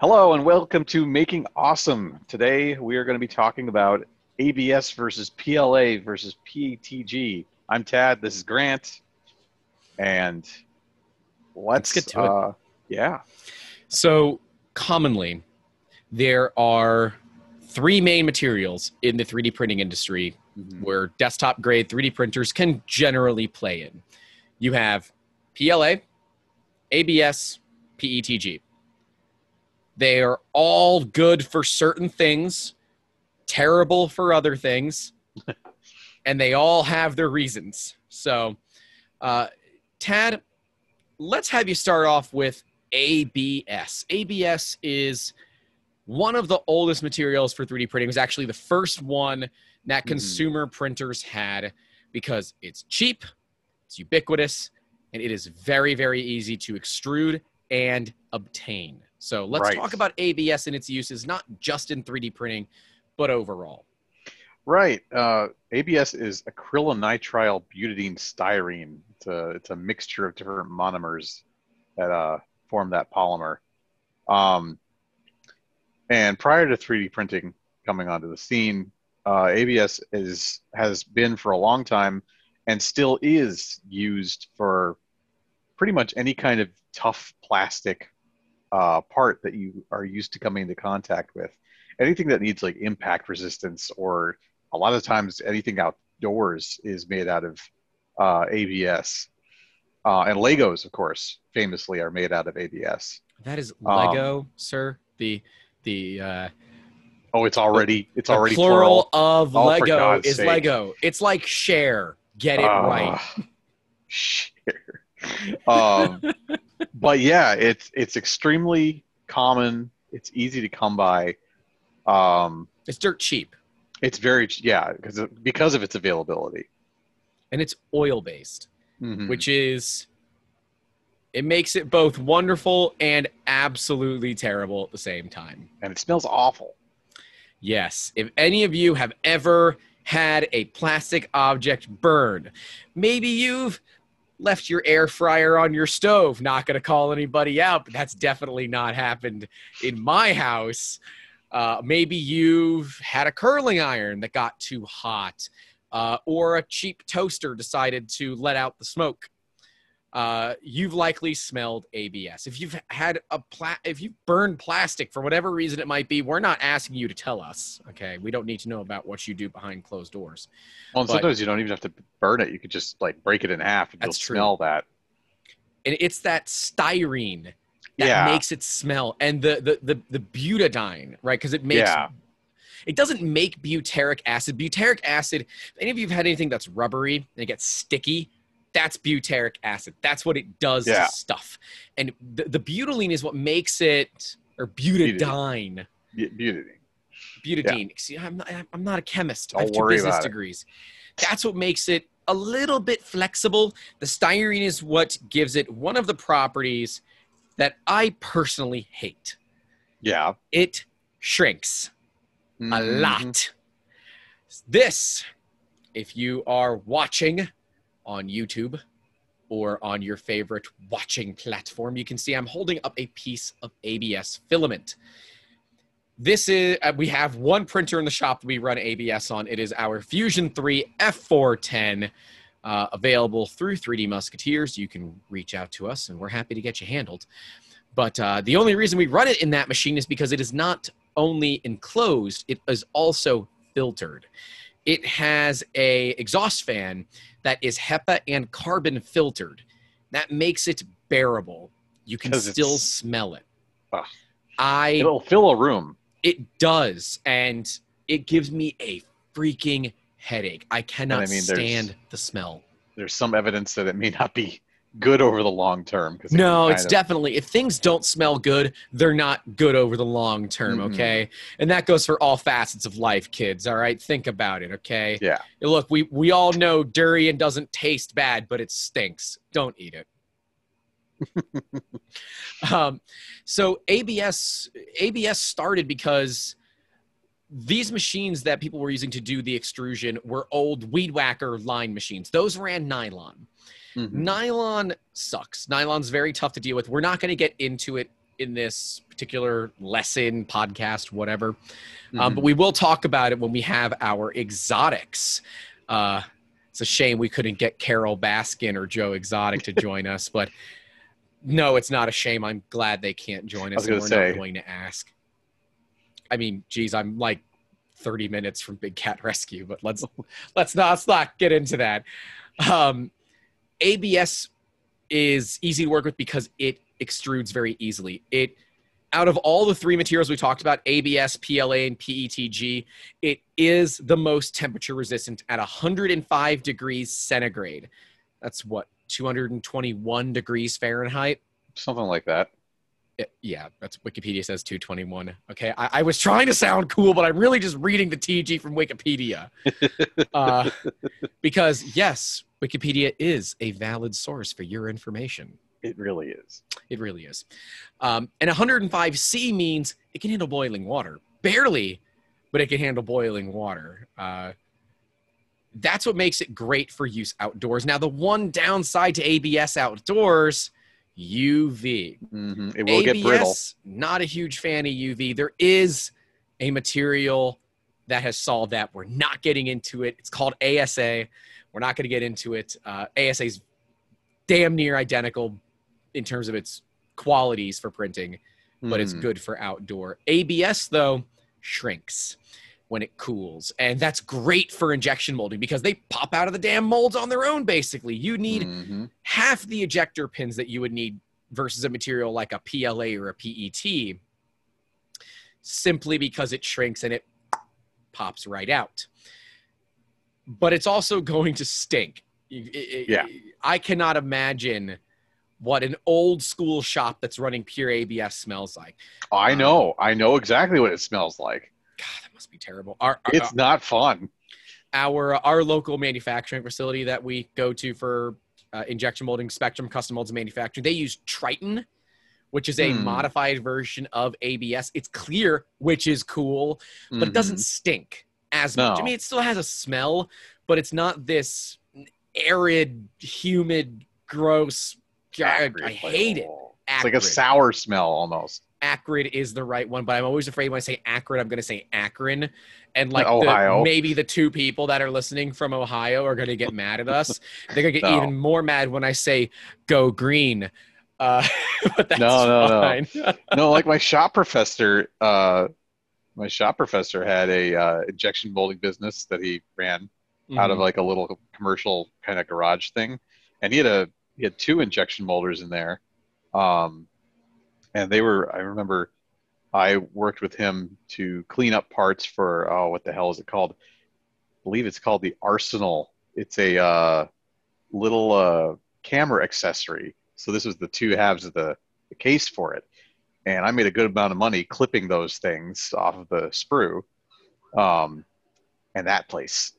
Hello and welcome to Making Awesome. Today we are going to be talking about ABS versus PLA versus PETG. I'm Tad, this is Grant, and let's get to it. Yeah. So commonly there are three main materials in the 3D printing industry where desktop grade 3D printers can generally play in. You have PLA, ABS, PETG. They are all good for certain things, terrible for other things, and they all have their reasons. So, Tad, let's have you start off with ABS. ABS is one of the oldest materials for 3D printing. It was actually the first one that consumer printers had because it's cheap, it's ubiquitous, and it is very, very easy to extrude and obtain. So let's talk about ABS and its uses, not just in 3D printing, but overall. Right. ABS is acrylonitrile butadiene styrene. It's a mixture of different monomers that form that polymer. And prior to 3D printing coming onto the scene, ABS has been for a long time and still is used for pretty much any kind of tough plastic part that you are used to coming into contact with. Anything that needs like impact resistance, or a lot of times anything outdoors is made out of ABS. And Legos, of course, famously are made out of ABS. That is Lego, sir. Oh, it's already plural. Of oh, Lego is sake. Lego. It's like share. Get it right. Share. But yeah, it's extremely common. It's easy to come by. It's dirt cheap. It's very, yeah, because of its availability. And it's oil-based, which is, it makes it both wonderful and absolutely terrible at the same time. And it smells awful. Yes. If any of you have ever had a plastic object burn, maybe you've left your air fryer on your stove. Not going to call anybody out, but that's definitely not happened in my house. Maybe you've had a curling iron that got too hot, or a cheap toaster decided to let out the smoke. You've likely smelled ABS. If you've had if you've burned plastic for whatever reason it might be, we're not asking you to tell us. Okay, we don't need to know about what you do behind closed doors. Well, and sometimes you don't even have to burn it. You could just like break it in half, and you'll smell that. And it's that styrene that makes it smell, and the butadiene, right? Because it makes. Yeah. It doesn't make butyric acid. Butyric acid. If any of you have had anything that's rubbery and it gets sticky, that's butyric acid. That's what it does to stuff. And the butylene is what makes it, or butadiene. Butadiene. Yeah. See, I'm not a chemist. I have two business degrees. That's what makes it a little bit flexible. The styrene is what gives it one of the properties that I personally hate. Yeah. It shrinks a lot. This, if you are watching on YouTube or on your favorite watching platform, you can see I'm holding up a piece of ABS filament. This is, we have one printer in the shop that we run ABS on. It is our Fusion 3 F410, available through 3D Musketeers. You can reach out to us and we're happy to get you handled. But the only reason we run it in that machine is because it is not only enclosed, it is also filtered. It has a exhaust fan that is HEPA and carbon filtered. That makes it bearable. You can still smell it. It'll fill a room. It does. And it gives me a freaking headache. I cannot stand the smell. There's some evidence that it may not be good over the long term. No, it's definitely, if things don't smell good, they're not good over the long term, okay? And that goes for all facets of life, kids, all right? Think about it, okay? Yeah. Look, we all know durian doesn't taste bad, but it stinks. Don't eat it. So ABS started because these machines that people were using to do the extrusion were old weed whacker line machines. Those ran nylon. Nylon sucks. Nylon's very tough to deal with. We're not going to get into it in this particular lesson, podcast, whatever. But we will talk about it when we have our exotics. It's a shame we couldn't get Carol Baskin or Joe Exotic to join us, but no, it's not a shame. I'm glad they can't join us. We're not going to ask. I mean, geez, I'm like 30 minutes from Big Cat Rescue, but let's not get into that. ABS is easy to work with because it extrudes very easily. It, out of all the three materials we talked about, ABS, PLA, and PETG, it is the most temperature resistant at 105 degrees centigrade. That's what, 221 degrees Fahrenheit? Something like that. Yeah, that's Wikipedia says 221. Okay, I was trying to sound cool, but I'm really just reading the TG from Wikipedia. Because yes, Wikipedia is a valid source for your information. It really is. It really is. And 105C means it can handle boiling water. Barely, but it can handle boiling water. That's what makes it great for use outdoors. Now, the one downside to ABS outdoors, UV. It will ABS, get brittle. Not a huge fan of UV. There is a material that has solved that. We're not getting into it. It's called ASA. We're not going to get into it. ASA is damn near identical in terms of its qualities for printing, but it's good for outdoor. ABS, though, shrinks when it cools, and that's great for injection molding because they pop out of the damn molds on their own, basically. You need half the ejector pins that you would need versus a material like a PLA or a PET, simply because it shrinks and it pops right out. But it's also going to stink. Yeah. I cannot imagine what an old school shop that's running pure ABS smells like. I know. I know exactly what it smells like. God, that must be terrible. It's not fun. Our local manufacturing facility that we go to for injection molding, Spectrum Custom Molds Manufacturing, they use Triton, which is a modified version of ABS. It's clear, which is cool, but it doesn't stink as much. I mean, it still has a smell, but it's not this arid, humid, gross. Acrid. I hate it. Acrid. It's like a sour smell almost. Acrid is the right one, but I'm always afraid when I say acrid, I'm going to say Akron. And like maybe the two people that are listening from Ohio are going to get mad at us. They're going to get even more mad when I say go green. But that's fine. No, like my shop professor had a injection molding business that he ran out of like a little commercial kind of garage thing. And he had two injection molders in there. And they were, I remember I worked with him to clean up parts for, what the hell is it called? I believe it's called the Arsenal. It's a little camera accessory. So this was the two halves of the case for it. And I made a good amount of money clipping those things off of the sprue. And that place,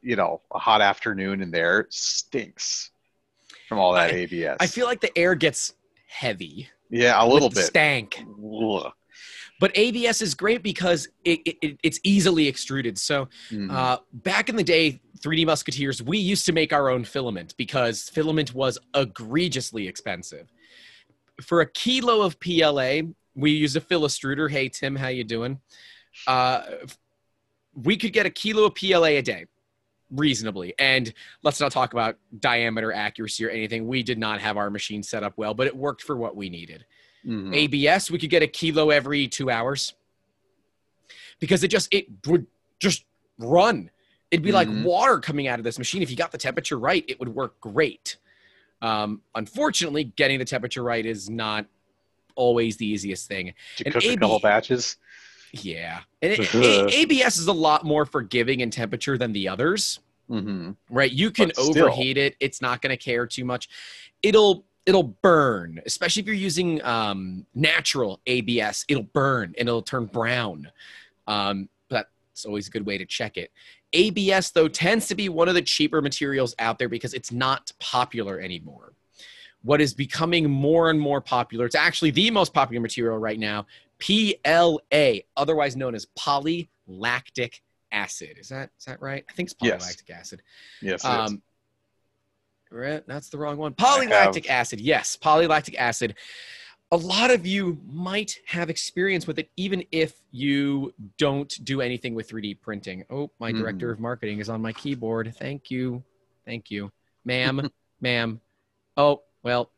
you know, a hot afternoon in there stinks from all that ABS. I feel like the air gets heavy. Yeah, a little bit. Stank. Ugh. But ABS is great because it's easily extruded. So back in the day, 3D Musketeers, we used to make our own filament because filament was egregiously expensive. For a kilo of PLA, we use a fill-extruder. Hey, Tim, how you doing? We could get a kilo of PLA a day, reasonably. And let's not talk about diameter accuracy or anything. We did not have our machine set up well, but it worked for what we needed. ABS, we could get a kilo every 2 hours because it would just run. It'd be like water coming out of this machine. If you got the temperature right, it would work great. Unfortunately, getting the temperature right is not always the easiest thing. Did you cook a couple batches? Yeah. And ABS is a lot more forgiving in temperature than the others, right? You can overheat it. It's not going to care too much. It'll burn, especially if you're using natural ABS. It'll burn and it'll turn brown. But it's always a good way to check it. ABS, though, tends to be one of the cheaper materials out there because it's not popular anymore. What is becoming more and more popular, it's actually the most popular material right now, PLA, otherwise known as polylactic acid. Is that right? I think it's polylactic acid. Yes, it is. That's the wrong one. Polylactic acid. Yes, polylactic acid. a lot of you might have experience with it, even if you don't do anything with 3D printing. Oh, my director of marketing is on my keyboard. Thank you. Thank you, ma'am, ma'am. Oh, well,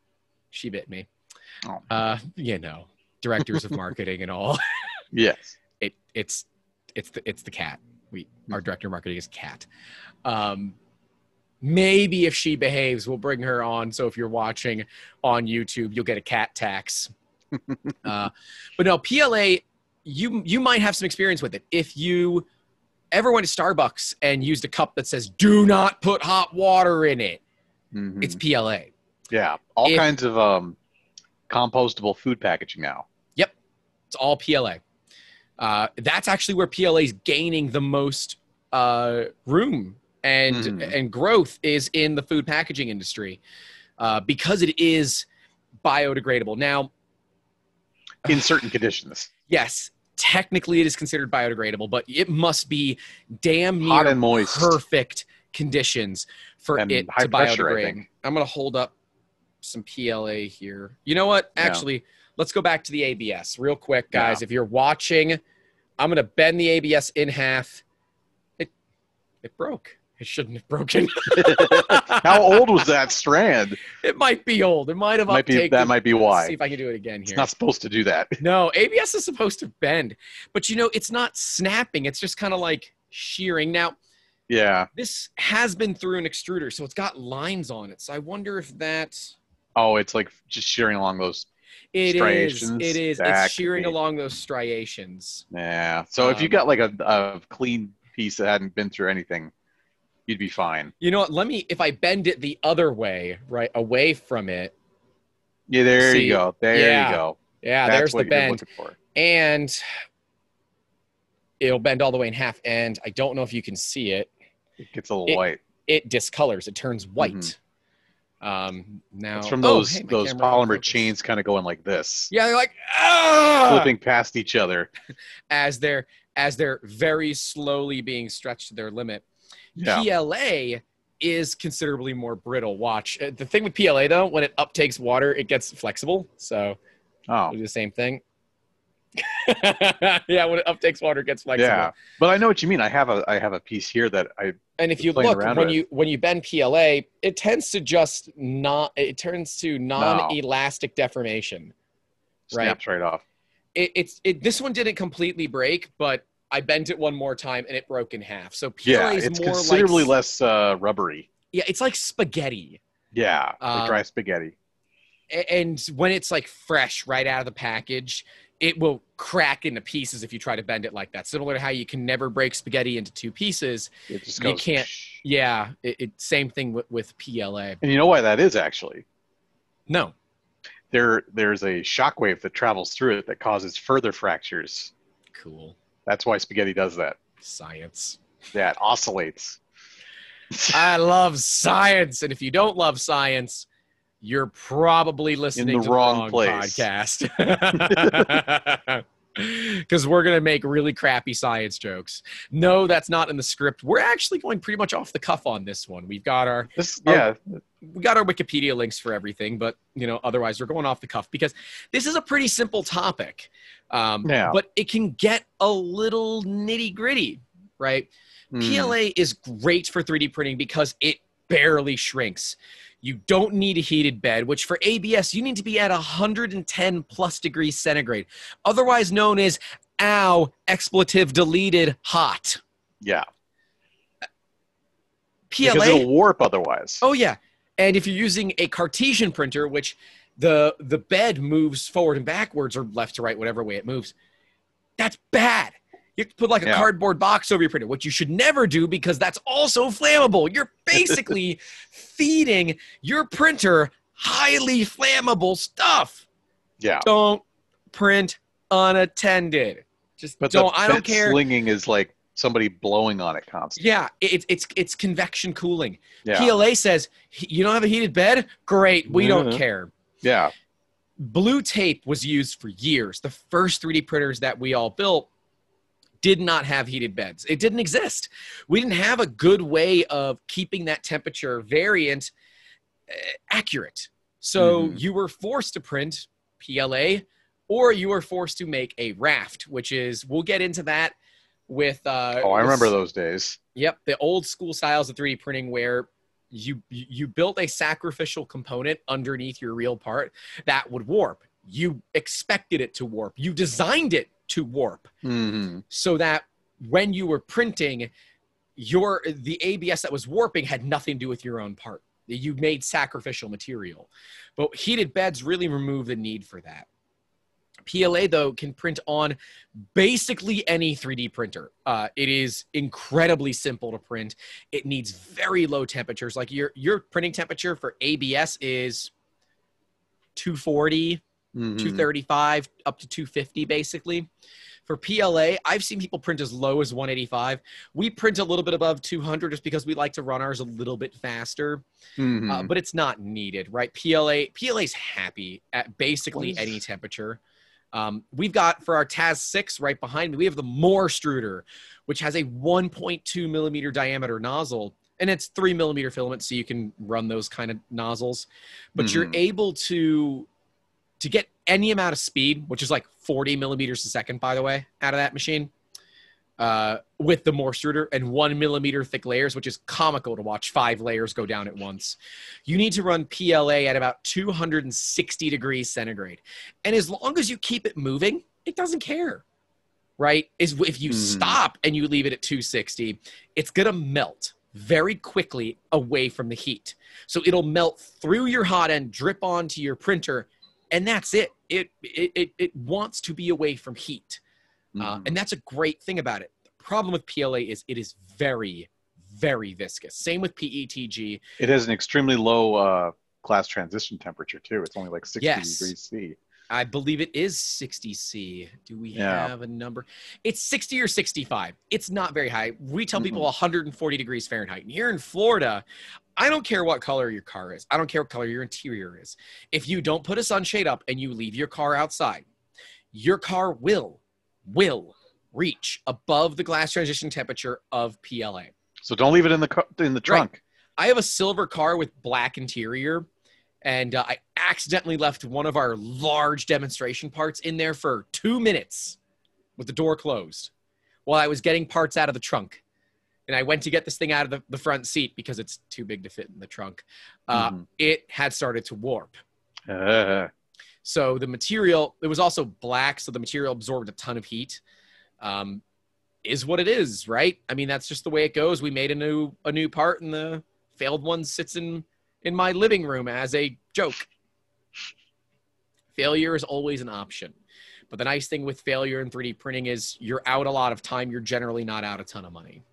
she bit me. Oh. You know, directors of marketing and all. Yes. It's the cat. Our director of marketing is Cat. Maybe if she behaves, we'll bring her on. So if you're watching on YouTube, you'll get a cat tax. But no, PLA, you might have some experience with it. If you ever went to Starbucks and used a cup that says, do not put hot water in it, it's PLA. Yeah. All kinds of compostable food packaging now. Yep. It's all PLA. That's actually where PLA is gaining the most room and growth, is in the food packaging industry, because it is biodegradable. Now, in certain conditions. Yes. Technically it is considered biodegradable, but it must be damn hot near and moist, perfect conditions for it to biodegrade. I'm going to hold up some PLA here. You know what? Actually, let's go back to the ABS real quick, guys. Yeah. If you're watching, I'm going to bend the ABS in half. It broke. It shouldn't have broken. How old was that strand? It might be old. It might have uptaked. That might be why. Let's see if I can do it again here. It's not supposed to do that. No, ABS is supposed to bend. But, you know, it's not snapping. It's just kind of like shearing. Now, this has been through an extruder, so it's got lines on it. So I wonder if that's... Oh, it's like just shearing along those striations. It is. It is. It's shearing along those striations. Yeah. So if you got like a clean... piece that hadn't been through anything, you'd be fine. You know what? Let me, if I bend it the other way, right away from it. Yeah, there you go. There you go. Yeah, there's the bend. And it'll bend all the way in half. And I don't know if you can see it. It gets a little white. It discolors. It turns white. Now it's from those polymer chains kind of going like this. Yeah, they're like flipping past each other as they're very slowly being stretched to their limit. Yeah. PLA is considerably more brittle. Watch. The thing with PLA, though, when it uptakes water, it gets flexible. So it'll do the same thing. Yeah, when it uptakes water, it gets flexible. Yeah, but I know what you mean. I have a piece here that I... And if you look, when you bend PLA, it tends to just not... It turns to non-elastic deformation. Right? Snaps right off. This one didn't completely break, but I bent it one more time and it broke in half. So PLA is it's more considerably like, less rubbery. Yeah, it's like spaghetti. Yeah, like dry spaghetti. And when it's like fresh right out of the package, it will crack into pieces if you try to bend it like that. Similar to how you can never break spaghetti into two pieces. It just goes, you can't. Yeah, same thing with PLA. And you know why that is, actually? No. There's a shockwave that travels through it that causes further fractures. Cool. That's why spaghetti does that. Science. Yeah, it oscillates. I love science. And if you don't love science, you're probably listening to the wrong podcast. Because we're going to make really crappy science jokes. No, that's not in the script. We're actually going pretty much off the cuff on this one. We've got our Wikipedia links for everything, but you know, otherwise we're going off the cuff because this is a pretty simple topic. But it can get a little nitty gritty, right? PLA is great for 3D printing because it barely shrinks. You don't need a heated bed, which for ABS, you need to be at 110 plus degrees centigrade, otherwise known as, ow, expletive deleted, hot. Yeah. PLA. Because it'll warp otherwise. Oh, yeah. And if you're using a Cartesian printer, which the bed moves forward and backwards or left to right, whatever way it moves, that's bad. You have to put like a cardboard box over your printer, which you should never do because that's also flammable. You're basically feeding your printer highly flammable stuff. Yeah. Don't print unattended. Just don't. I don't care. Slinging is like somebody blowing on it constantly. Yeah, it's convection cooling. Yeah. PLA says, you don't have a heated bed? Great, we don't care. Yeah. Blue tape was used for years. The first 3D printers that we all built did not have heated beds. It didn't exist. We didn't have a good way of keeping that temperature variant accurate. So you were forced to print PLA, or you are forced to make a raft, which is, we'll get into that with... I remember those days. Yep, the old school styles of 3D printing where you built a sacrificial component underneath your real part that would warp. You expected it to warp. You designed it to warp, so that when you were printing, the ABS that was warping had nothing to do with your own part. You made sacrificial material. But heated beds really remove the need for that. PLA, though, can print on basically any 3D printer. It is incredibly simple to print. It needs very low temperatures. Like your printing temperature for ABS is 240, 235, up to 250, basically. For PLA, I've seen people print as low as 185. We print a little bit above 200 just because we like to run ours a little bit faster, but it's not needed, right? PLA's happy at basically any temperature. We've got, for our Taz 6 right behind me, we have the MOARstruder, which has a 1.2 millimeter diameter nozzle, and it's 3 millimeter filament, so you can run those kind of nozzles. But you're able to get any amount of speed, which is like 40 millimeters a second, by the way, out of that machine, with the MOARstruder, and 1 millimeter thick layers, which is comical to watch 5 layers go down at once. You need to run PLA at about 260 degrees centigrade. And as long as you keep it moving, it doesn't care, right? If you stop and you leave it at 260, it's gonna melt very quickly away from the heat. So it'll melt through your hot end, drip onto your printer, and that's it. It wants to be away from heat. And that's a great thing about it. The problem with PLA is it is very, very viscous. Same with PETG. It has an extremely low glass transition temperature too. It's only like 60 degrees C. I believe it is 60 C. Do we have a number? It's 60 or 65. It's not very high. We tell people 140 degrees Fahrenheit. And here in Florida, I don't care what color your car is. I don't care what color your interior is. If you don't put a sunshade up and you leave your car outside, your car will reach above the glass transition temperature of PLA. So don't leave it in the trunk. Right. I have a silver car with black interior, and I accidentally left one of our large demonstration parts in there for 2 minutes with the door closed while I was getting parts out of the trunk. And I went to get this thing out of the front seat because it's too big to fit in the trunk. It had started to warp. So the material, it was also black, so the material absorbed a ton of heat. Is what it is, right? I mean, that's just the way it goes. We made a new part, and the failed one sits in my living room as a joke. Failure is always an option. But the nice thing with failure in 3D printing is you're out a lot of time. You're generally not out a ton of money.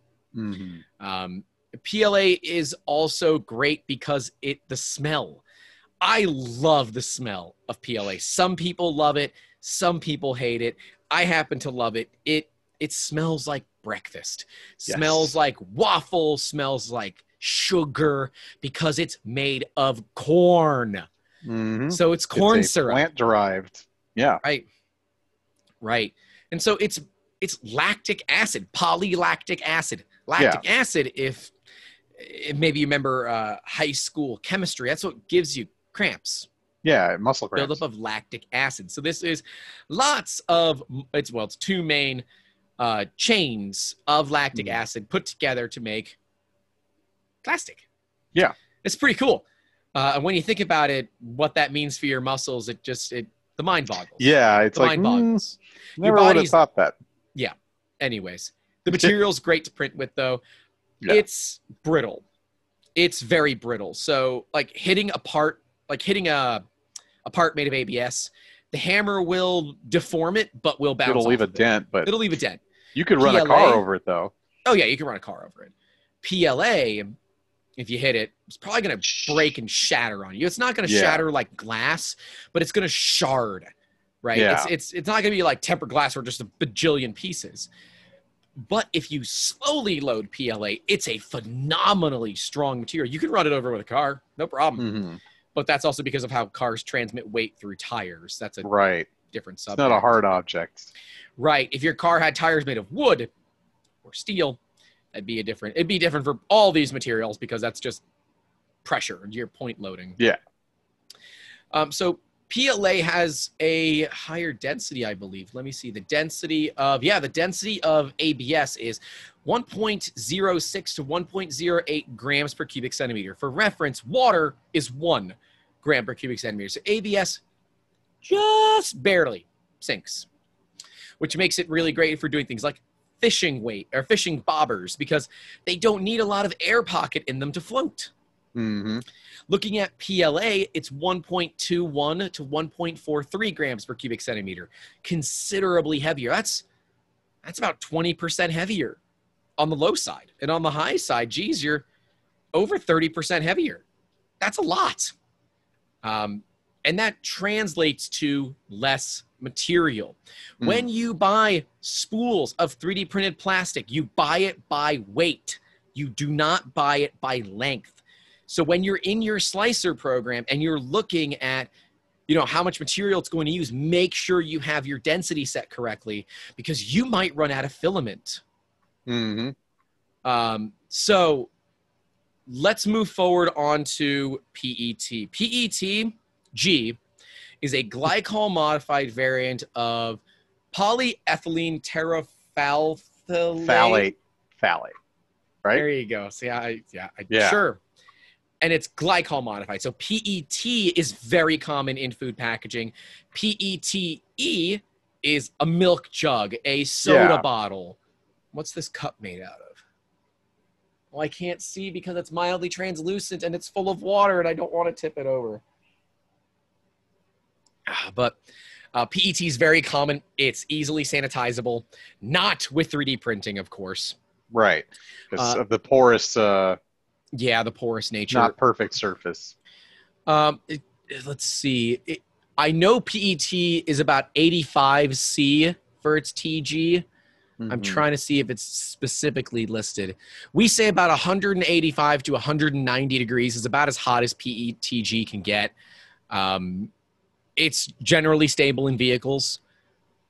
PLA is also great because the smell. I love the smell of PLA. Some people love it. Some people hate it. I happen to love it. It smells like breakfast. Yes. Smells like waffle. Smells like sugar because it's made of corn. So it's corn syrup. Plant derived. Yeah. Right. And so it's lactic acid, polylactic acid. Lactic acid, if maybe you remember high school chemistry, that's what gives you cramps. Yeah, muscle cramps. Buildup of lactic acid. So this is it's 2 main chains of lactic acid put together to make plastic. Yeah. It's pretty cool. And when you think about it, what that means for your muscles, the mind boggles. Yeah, it's like, never would have thought that. Yeah. Anyways. The material's great to print with, though. Yeah. It's brittle. It's very brittle. So, hitting a part made of ABS, the hammer will deform it, but will bounce. It'll leave a dent, but it'll leave a dent. You could run a car over it, though. Oh yeah, you can run a car over it. PLA, if you hit it, it's probably going to break and shatter on you. It's not going to shatter like glass, but it's going to shard, right? Yeah. It's not going to be like tempered glass or just a bajillion pieces. But if you slowly load PLA, it's a phenomenally strong material. You can run it over with a car, no problem. But that's also because of how cars transmit weight through tires. That's a different subject. It's not a hard object. Right. If your car had tires made of wood or steel, it'd be different for all these materials because that's just pressure and you're point loading. Yeah. So PLA has a higher density, I believe. Let me see. The density of, yeah, the density of ABS is 1.06 to 1.08 grams per cubic centimeter. For reference, water is 1 gram per cubic centimeter. So ABS just barely sinks, which makes it really great for doing things like fishing weight or fishing bobbers, because they don't need a lot of air pocket in them to float. Mm-hmm. Looking at PLA, it's 1.21 to 1.43 grams per cubic centimeter, considerably heavier. That's about 20% heavier on the low side. And on the high side, geez, you're over 30% heavier. That's a lot. And that translates to less material. Mm. When you buy spools of 3D printed plastic, you buy it by weight. You do not buy it by length. So when you're in your slicer program and you're looking at, you know, how much material it's going to use, make sure you have your density set correctly, because you might run out of filament. Mm-hmm. So let's move forward on to PET. PETG is a glycol modified variant of polyethylene terephthalate. Phthalate, right? There you go. See, yeah. Sure. And it's glycol modified. So PET is very common in food packaging. PETE is a milk jug, a soda bottle. What's this cup made out of? Well, I can't see because it's mildly translucent and it's full of water and I don't want to tip it over. But PET is very common. It's easily sanitizable. Not with 3D printing, of course. Right. Because of the porous... yeah, the porous nature. Not perfect surface. Let's see. I know PET is about 85C for its TG. Mm-hmm. I'm trying to see if it's specifically listed. We say about 185 to 190 degrees is about as hot as PETG can get. It's generally stable in vehicles,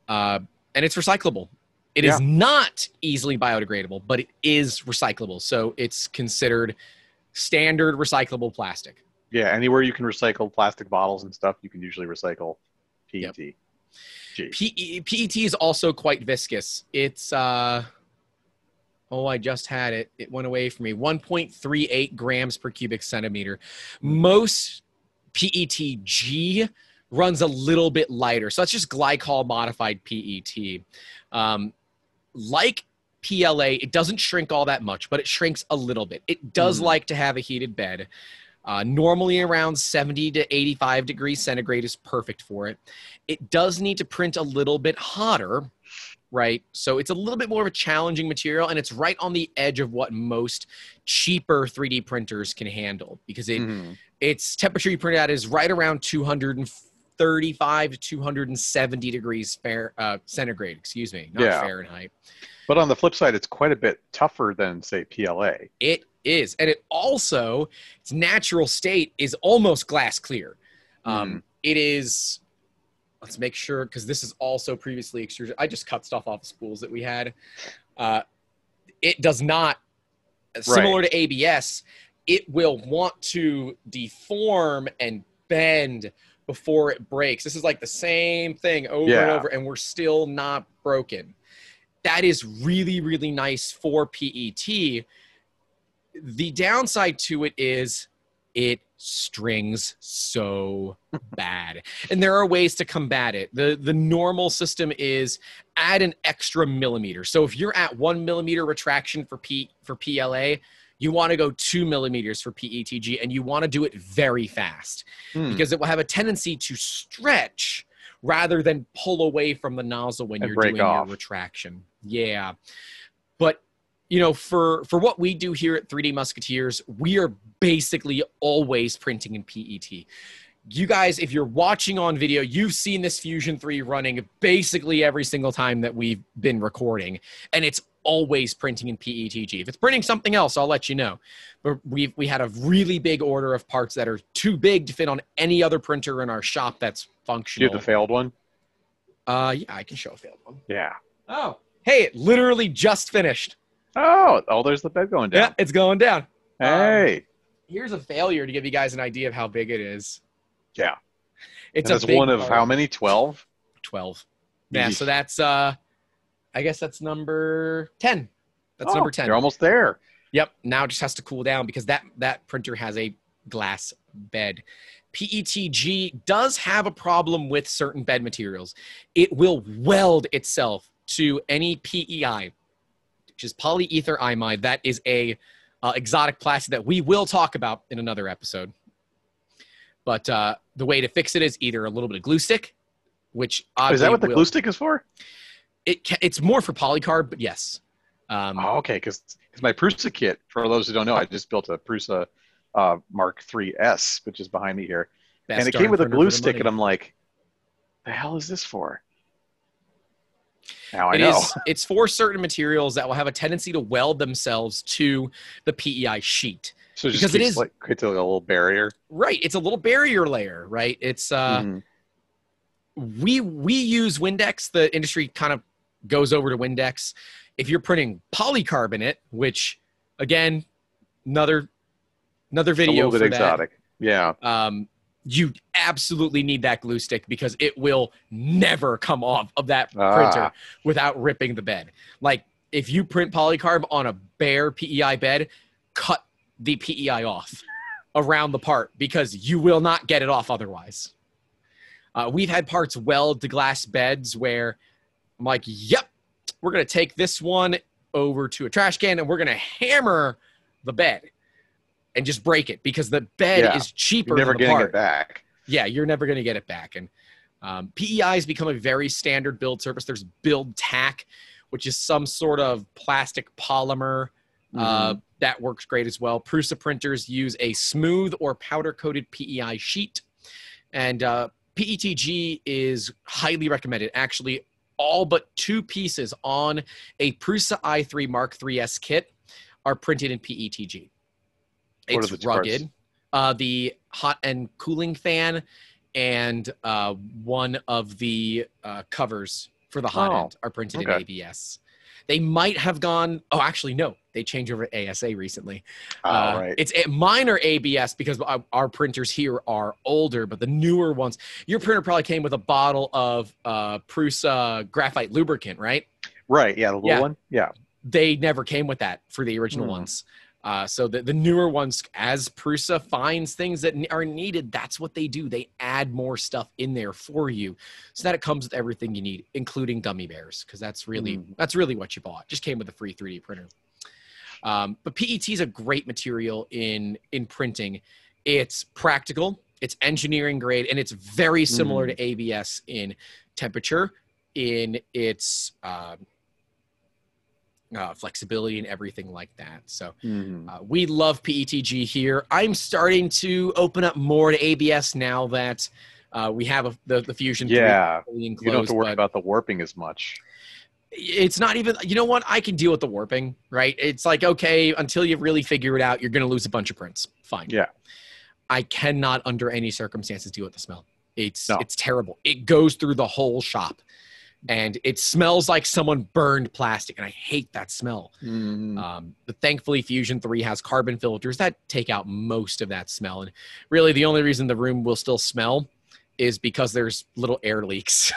and it's recyclable. It is not easily biodegradable, but it is recyclable. So it's considered standard recyclable plastic. Yeah, anywhere you can recycle plastic bottles and stuff, you can usually recycle PET. Yep. PET is also quite viscous. It's, oh, I just had it. It went away from me. 1.38 grams per cubic centimeter. Most PETG runs a little bit lighter. So that's just glycol modified PET. Like PLA, it doesn't shrink all that much, but it shrinks a little bit. It does like to have a heated bed. Normally around 70 to 85 degrees centigrade is perfect for it. It does need to print a little bit hotter, right? So it's a little bit more of a challenging material, and it's right on the edge of what most cheaper 3D printers can handle, because its temperature you print at is right around 235 to 270 degrees centigrade, excuse me, not Fahrenheit. But on the flip side, it's quite a bit tougher than, say, PLA. It is. And it also, its natural state is almost glass clear. It is, let's make sure, because this is also previously extruded. I just cut stuff off the spools that we had. It does not, similar to ABS, it will want to deform and bend before it breaks. This is like the same thing over and over, and we're still not broken. That is really, really nice for PET. The downside to it is it strings so bad. And there are ways to combat it. The normal system is add an extra millimeter. So if you're at 1 millimeter retraction for PLA, you want to go 2 millimeters for PETG, and you want to do it very fast because it will have a tendency to stretch rather than pull away from the nozzle when you're doing your retraction. Yeah. But, you know, for what we do here at 3D Musketeers, we are basically always printing in PET. You guys, if you're watching on video, you've seen this Fusion 3 running basically every single time that we've been recording, and it's always printing in PETG. If it's printing something else, I'll let you know. But we had a really big order of parts that are too big to fit on any other printer in our shop that's functional. Do you have the failed one? Yeah, I can show a failed one. Yeah. Oh, hey, it literally just finished. Oh, there's the bed going down. Yeah, it's going down. Hey. Here's a failure to give you guys an idea of how big it is. Yeah. It's one of how many? 12? 12. Yeah, so that's I guess that's number 10. That's number 10. You're almost there. Yep. Now it just has to cool down because that printer has a glass bed. PETG does have a problem with certain bed materials. It will weld itself to any PEI, which is polyether imide. That is a exotic plastic that we will talk about in another episode. But the way to fix it is either a little bit of glue stick, which obviously is that what the glue stick is for? It's more for polycarb, but yes. Okay, because my Prusa kit, for those who don't know, I just built a Prusa Mark III S, which is behind me here. And it came with a glue stick, and I'm like, the hell is this for? Now I know. It's for certain materials that will have a tendency to weld themselves to the PEI sheet. So just because it is like it's a little barrier. Right. It's a little barrier layer, right? It's we use Windex. The industry kind of goes over to Windex. If you're printing polycarbonate, which again, another video, a little bit exotic. Yeah. You absolutely need that glue stick because it will never come off of that printer without ripping the bed. Like if you print polycarb on a bare PEI bed, cut the PEI off around the part because you will not get it off otherwise. We've had parts weld to glass beds where I'm like, yep, we're going to take this one over to a trash can and we're going to hammer the bed and just break it because the bed is cheaper than the part. You're never getting it back. Yeah, you're never going to get it back. And PEI has become a very standard build surface. There's build tack, which is some sort of plastic polymer that works great as well. Prusa printers use a smooth or powder-coated PEI sheet. And PETG is highly recommended. Actually, all but two pieces on a Prusa i3 Mark III S kit are printed in PETG. It's rugged. The hot and cooling fan and one of the covers for the hot end are printed in ABS. They might have gone – oh, actually, no. They changed over to ASA recently. Right. It's a minor ABS because our printers here are older, but the newer ones – your printer probably came with a bottle of Prusa graphite lubricant, right? Right, yeah, the little one. Yeah. They never came with that for the original ones. So the newer ones, as Prusa finds things that are needed, that's what they do. They add more stuff in there for you so that it comes with everything you need, including gummy bears, because that's really what you bought. Just came with a free 3D printer. But PET is a great material in printing. It's practical, it's engineering grade, and it's very similar to ABS in temperature, in its... flexibility and everything like that. So we love PETG here. I'm starting to open up more to ABS now that we have the Fusion 3 fully enclosed. You don't have to worry about the warping as much. It's not even, you know what? I can deal with the warping, right? It's like, okay, until you really figure it out, you're going to lose a bunch of prints. Fine. Yeah. I cannot under any circumstances deal with the smell. It's terrible. It goes through the whole shop. And it smells like someone burned plastic, and I hate that smell. But thankfully, Fusion 3 has carbon filters that take out most of that smell. And really, the only reason the room will still smell is because there's little air leaks.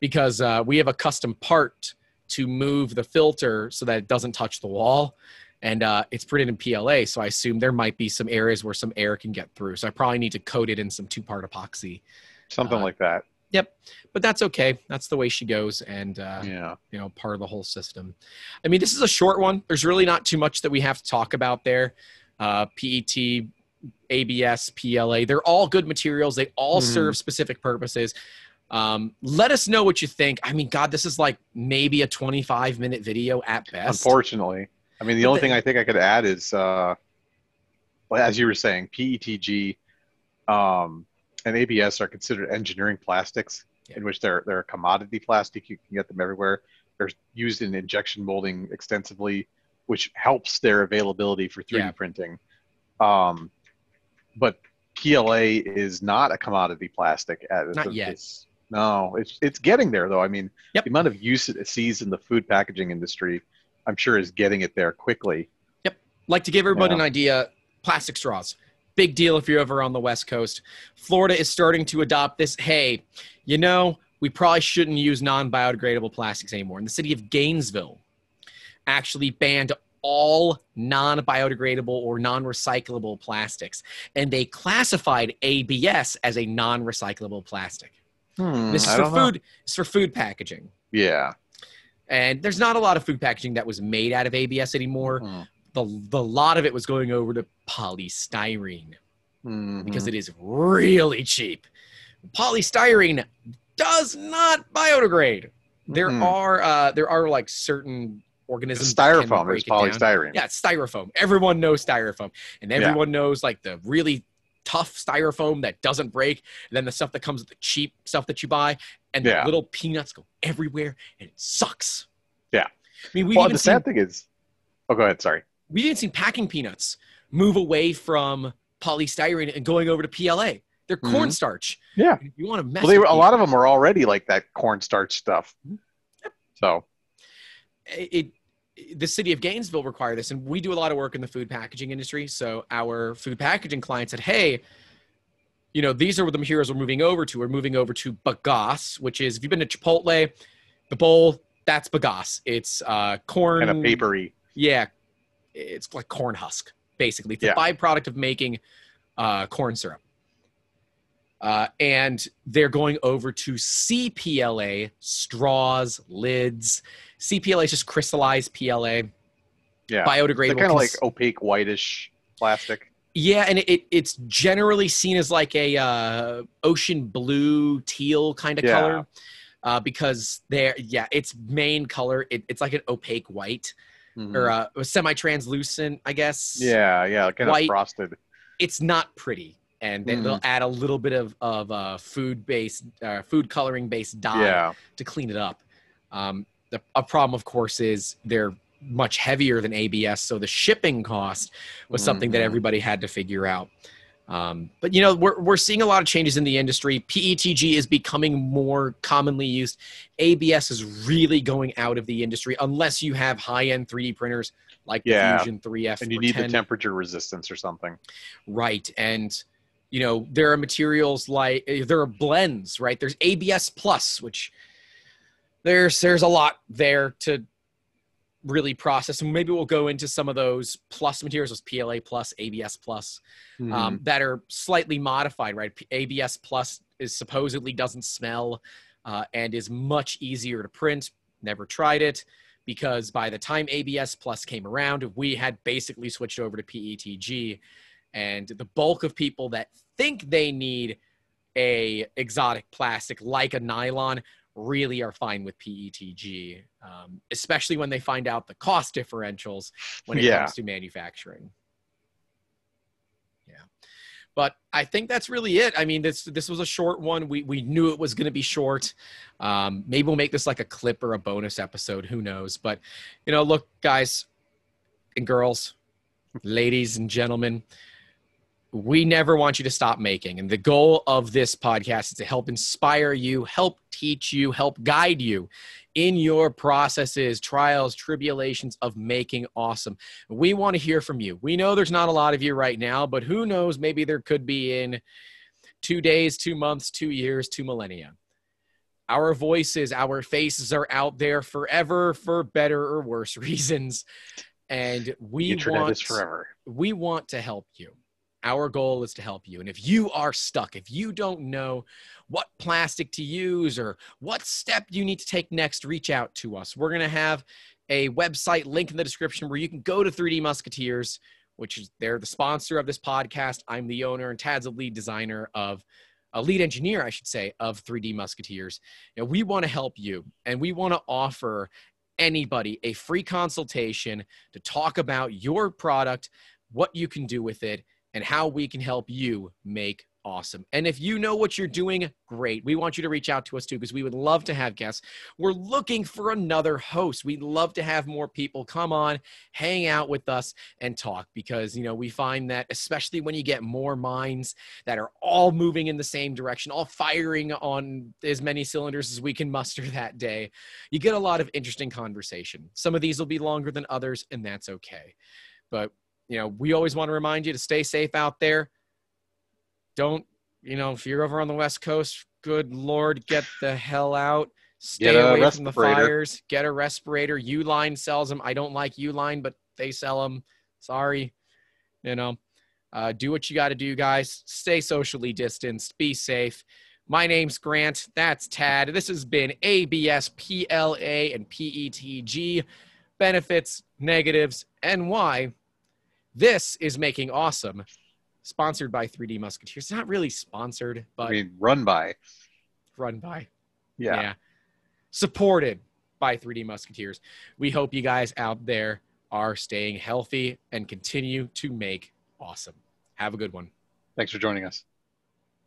Because we have a custom part to move the filter so that it doesn't touch the wall. And it's printed in PLA, so I assume there might be some areas where some air can get through. So I probably need to coat it in some two-part epoxy. Something like that. Yep. But that's okay. That's the way she goes. And, you know, part of the whole system. I mean, this is a short one. There's really not too much that we have to talk about there. PET, ABS, PLA, they're all good materials. They all serve specific purposes. Let us know what you think. I mean, God, this is like maybe a 25-minute video at best. Unfortunately. I mean, the only thing I think I could add is, as you were saying, PETG, and ABS are considered engineering plastics, in which they're a commodity plastic. You can get them everywhere. They're used in injection molding extensively, which helps their availability for 3D printing. But PLA is not a commodity plastic. Not yet. It's getting there, though. I mean, the amount of use it sees in the food packaging industry, I'm sure, is getting it there quickly. Like to give everybody an idea, plastic straws. Big deal if you're over on the West Coast. Florida is starting to adopt this. Hey, you know, we probably shouldn't use non-biodegradable plastics anymore. And the city of Gainesville actually banned all non-biodegradable or non-recyclable plastics. And they classified ABS as a non-recyclable plastic. This is for food. It's for food packaging. Yeah. And there's not a lot of food packaging that was made out of ABS anymore. The lot of it was going over to polystyrene because it is really cheap. Polystyrene does not biodegrade. There are like certain organisms. Styrofoam is polystyrene. Yeah, it's styrofoam. Everyone knows styrofoam, and everyone knows like the really tough styrofoam that doesn't break, and then the stuff that comes with the cheap stuff that you buy, and the little peanuts go everywhere, and it sucks. Yeah. I mean, well, the sad thing is, oh, go ahead. Sorry. We didn't see packing peanuts move away from polystyrene and going over to PLA. They're cornstarch. Yeah. You want to mess with a lot of them are already like that cornstarch stuff. So the city of Gainesville require this, and we do a lot of work in the food packaging industry. So our food packaging client said, hey, you know, these are what the materials we're moving over to. We're moving over to bagasse, which is, if you've been to Chipotle, the bowl, that's bagasse. It's corn. And a papery. Yeah. It's like corn husk, basically. It's a byproduct of making corn syrup. And they're going over to CPLA, straws, lids. CPLA is just crystallized PLA. Yeah. Biodegradable. They're kind of like opaque, whitish plastic. Yeah, and it's generally seen as like a ocean blue, teal kind of color. Because its main color, it's like an opaque white. Or semi-translucent, I guess. Yeah, kind of frosted. It's not pretty. And then they'll add a little bit of food coloring-based dye to clean it up. A problem, of course, is they're much heavier than ABS, so the shipping cost was something that everybody had to figure out. But, you know, we're seeing a lot of changes in the industry. PETG is becoming more commonly used. ABS is really going out of the industry unless you have high-end 3D printers like Fusion 3 F410. And you need the temperature resistance or something. Right. And, you know, there are materials like – there are blends, right? There's ABS Plus, which there's a lot there to really process. And maybe we'll go into some of those plus materials, those PLA Plus, ABS Plus, that are slightly modified, right? ABS Plus is supposedly doesn't smell and is much easier to print. Never tried it because by the time ABS Plus came around, we had basically switched over to PETG. And the bulk of people that think they need a exotic plastic like a nylon really are fine with PETG, especially when they find out the cost differentials when it comes to manufacturing. Yeah. But I think that's really it. I mean, this was a short one. We knew it was going to be short. Maybe we'll make this like a clip or a bonus episode. Who knows? But, you know, look, guys and girls, ladies and gentlemen, we never want you to stop making. And the goal of this podcast is to help inspire you, help teach you, help guide you in your processes, trials, tribulations of making awesome. We want to hear from you. We know there's not a lot of you right now, but who knows? Maybe there could be in 2 days, 2 months, 2 years, 2 millennia. Our voices, our faces are out there forever for better or worse reasons. And we want to help you. Our goal is to help you. And if you are stuck, if you don't know what plastic to use or what step you need to take next, reach out to us. We're going to have a website link in the description where you can go to 3D Musketeers, which is they're the sponsor of this podcast. I'm the owner, and Tad's a lead engineer, I should say, of 3D Musketeers. Now, we want to help you, and we want to offer anybody a free consultation to talk about your product, what you can do with it, and how we can help you make awesome. And if you know what you're doing, great. We want you to reach out to us too, because we would love to have guests. We're looking for another host. We'd love to have more people come on, hang out with us and talk, because, you know, we find that especially when you get more minds that are all moving in the same direction, all firing on as many cylinders as we can muster that day, you get a lot of interesting conversation. Some of these will be longer than others, and that's okay. But, you know, we always want to remind you to stay safe out there. Don't, you know, if you're over on the West Coast, good Lord, get the hell out. Stay away from the fires. Get a respirator. Uline sells them. I don't like Uline, but they sell them. Sorry. You know, do what you got to do, guys. Stay socially distanced. Be safe. My name's Grant. That's Tad. This has been ABS, PLA, and PETG. Benefits, negatives, and why. This is Making Awesome, sponsored by 3D Musketeers. It's not really sponsored, but... I mean, run by. Run by. Yeah. Supported by 3D Musketeers. We hope you guys out there are staying healthy and continue to make awesome. Have a good one. Thanks for joining us.